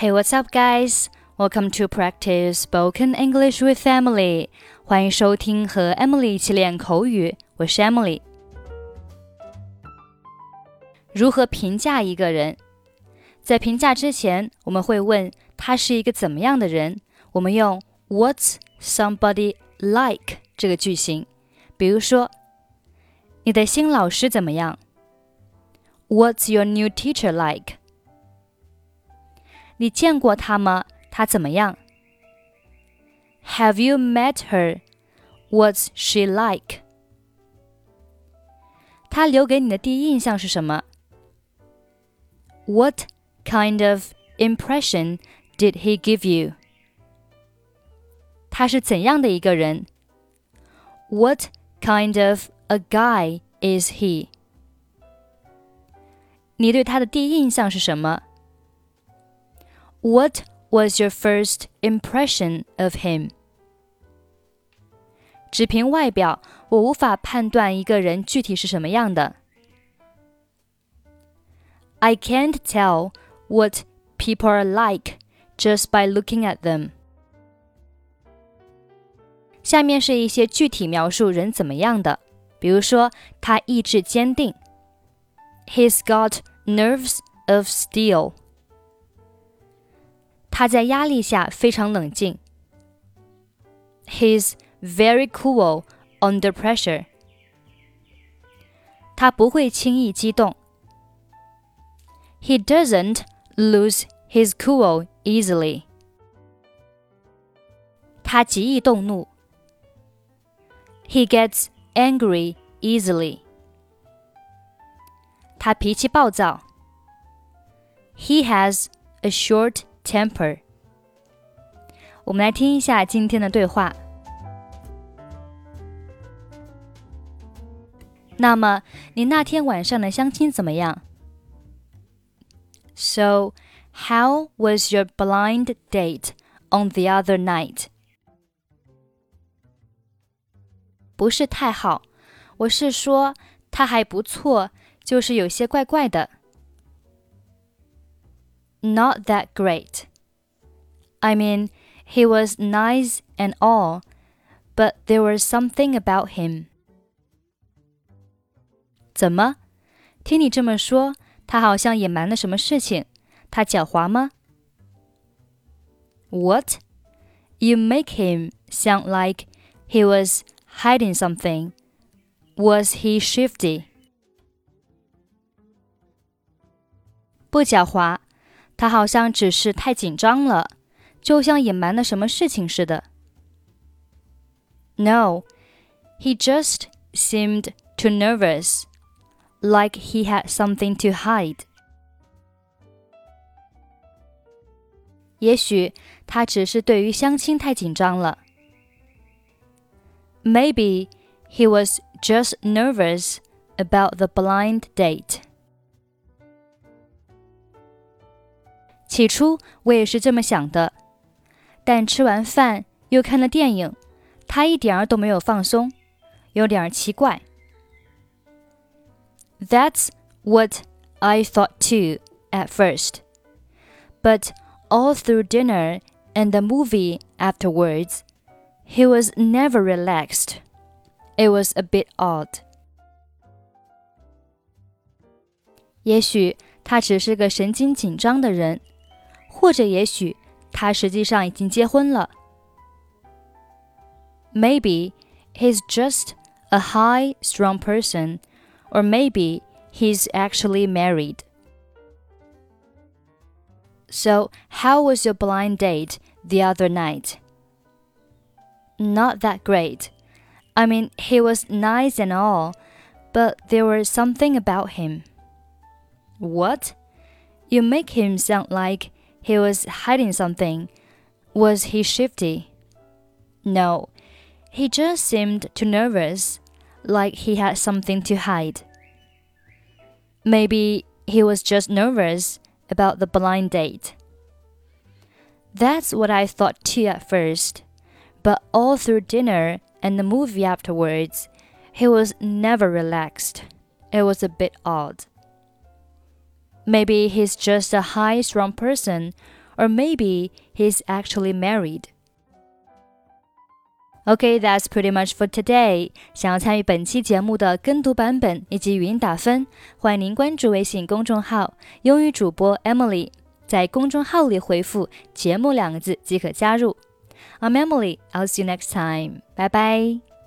Hey, what's up, guys? Welcome to practice spoken English with Emily. 欢迎收听和 Emily 一起练口语，我是 Emily。如何评价一个人？在评价之前，我们会问他是一个怎么样的人。我们用 What's somebody like 这个句型。比如说，你的新老师怎么样？ What's your new teacher like?你见过她吗？她怎么样？ Have you met her? What's she like? 她留给你的第一印象是什么？ What kind of impression did he give you? 她是怎样的一个人？ What kind of a guy is he? 你对她的第一印象是什么？What was your first impression of him? 只凭外表，我无法判断一个人具体是什么样的。I can't tell what people are like just by looking at them. 下面是一些具体描述人怎么样的，比如说，他意志坚定。He's got nerves of steel.他在压力下非常冷静。He's very cool under pressure. 他不会轻易激动。He doesn't lose his cool easily. 他极易动怒。He gets angry easily. 他脾气暴躁。He has a short temper. 我们来听一下今天的对话。那么，你那天晚上的相亲怎么样？ So, how was your blind date on the other night? 不是太好，我是说，他还不错，就是有些怪怪的。Not that great. I mean, he was nice and all, but there was something about him. 怎么？听你这么说，他好像隐瞒了什么事情？他狡猾吗？ What? You make him sound like he was hiding something. Was he shifty? 不狡猾。他好像只是太紧张了，就像隐瞒了什么事情似的。No, he just seemed too nervous, like he had something to hide. 也许他只是对于相亲太紧张了。Maybe he was just nervous about the blind date.起初我也是这么想的，但吃完饭又看了电影，他一点儿都没有放松，有点奇怪。That's what I thought too at first. But all through dinner and the movie afterwards, he was never relaxed. It was a bit odd. 也许他只是个神经紧张的人。或者也许他实际上已经结婚了。Maybe he's just a high-strung person, or maybe he's actually married. So, how was your blind date the other night? Not that great. I mean, he was nice and all, but there was something about him. What? You make him sound like...He was hiding something. Was he shifty? No, he just seemed too nervous, like he had something to hide. Maybe he was just nervous about the blind date. That's what I thought too at first, but all through dinner and the movie afterwards, he was never relaxed. It was a bit odd.Maybe he's just a high-strung person, or maybe he's actually married. Okay, that's pretty much for today. 想要参与本期节目的跟读版本以及语音打分，欢迎您关注微信公众号“英语主播 Emily”。在公众号里回复“节目”两个字即可加入。I'm Emily. I'll see you next time. Bye bye.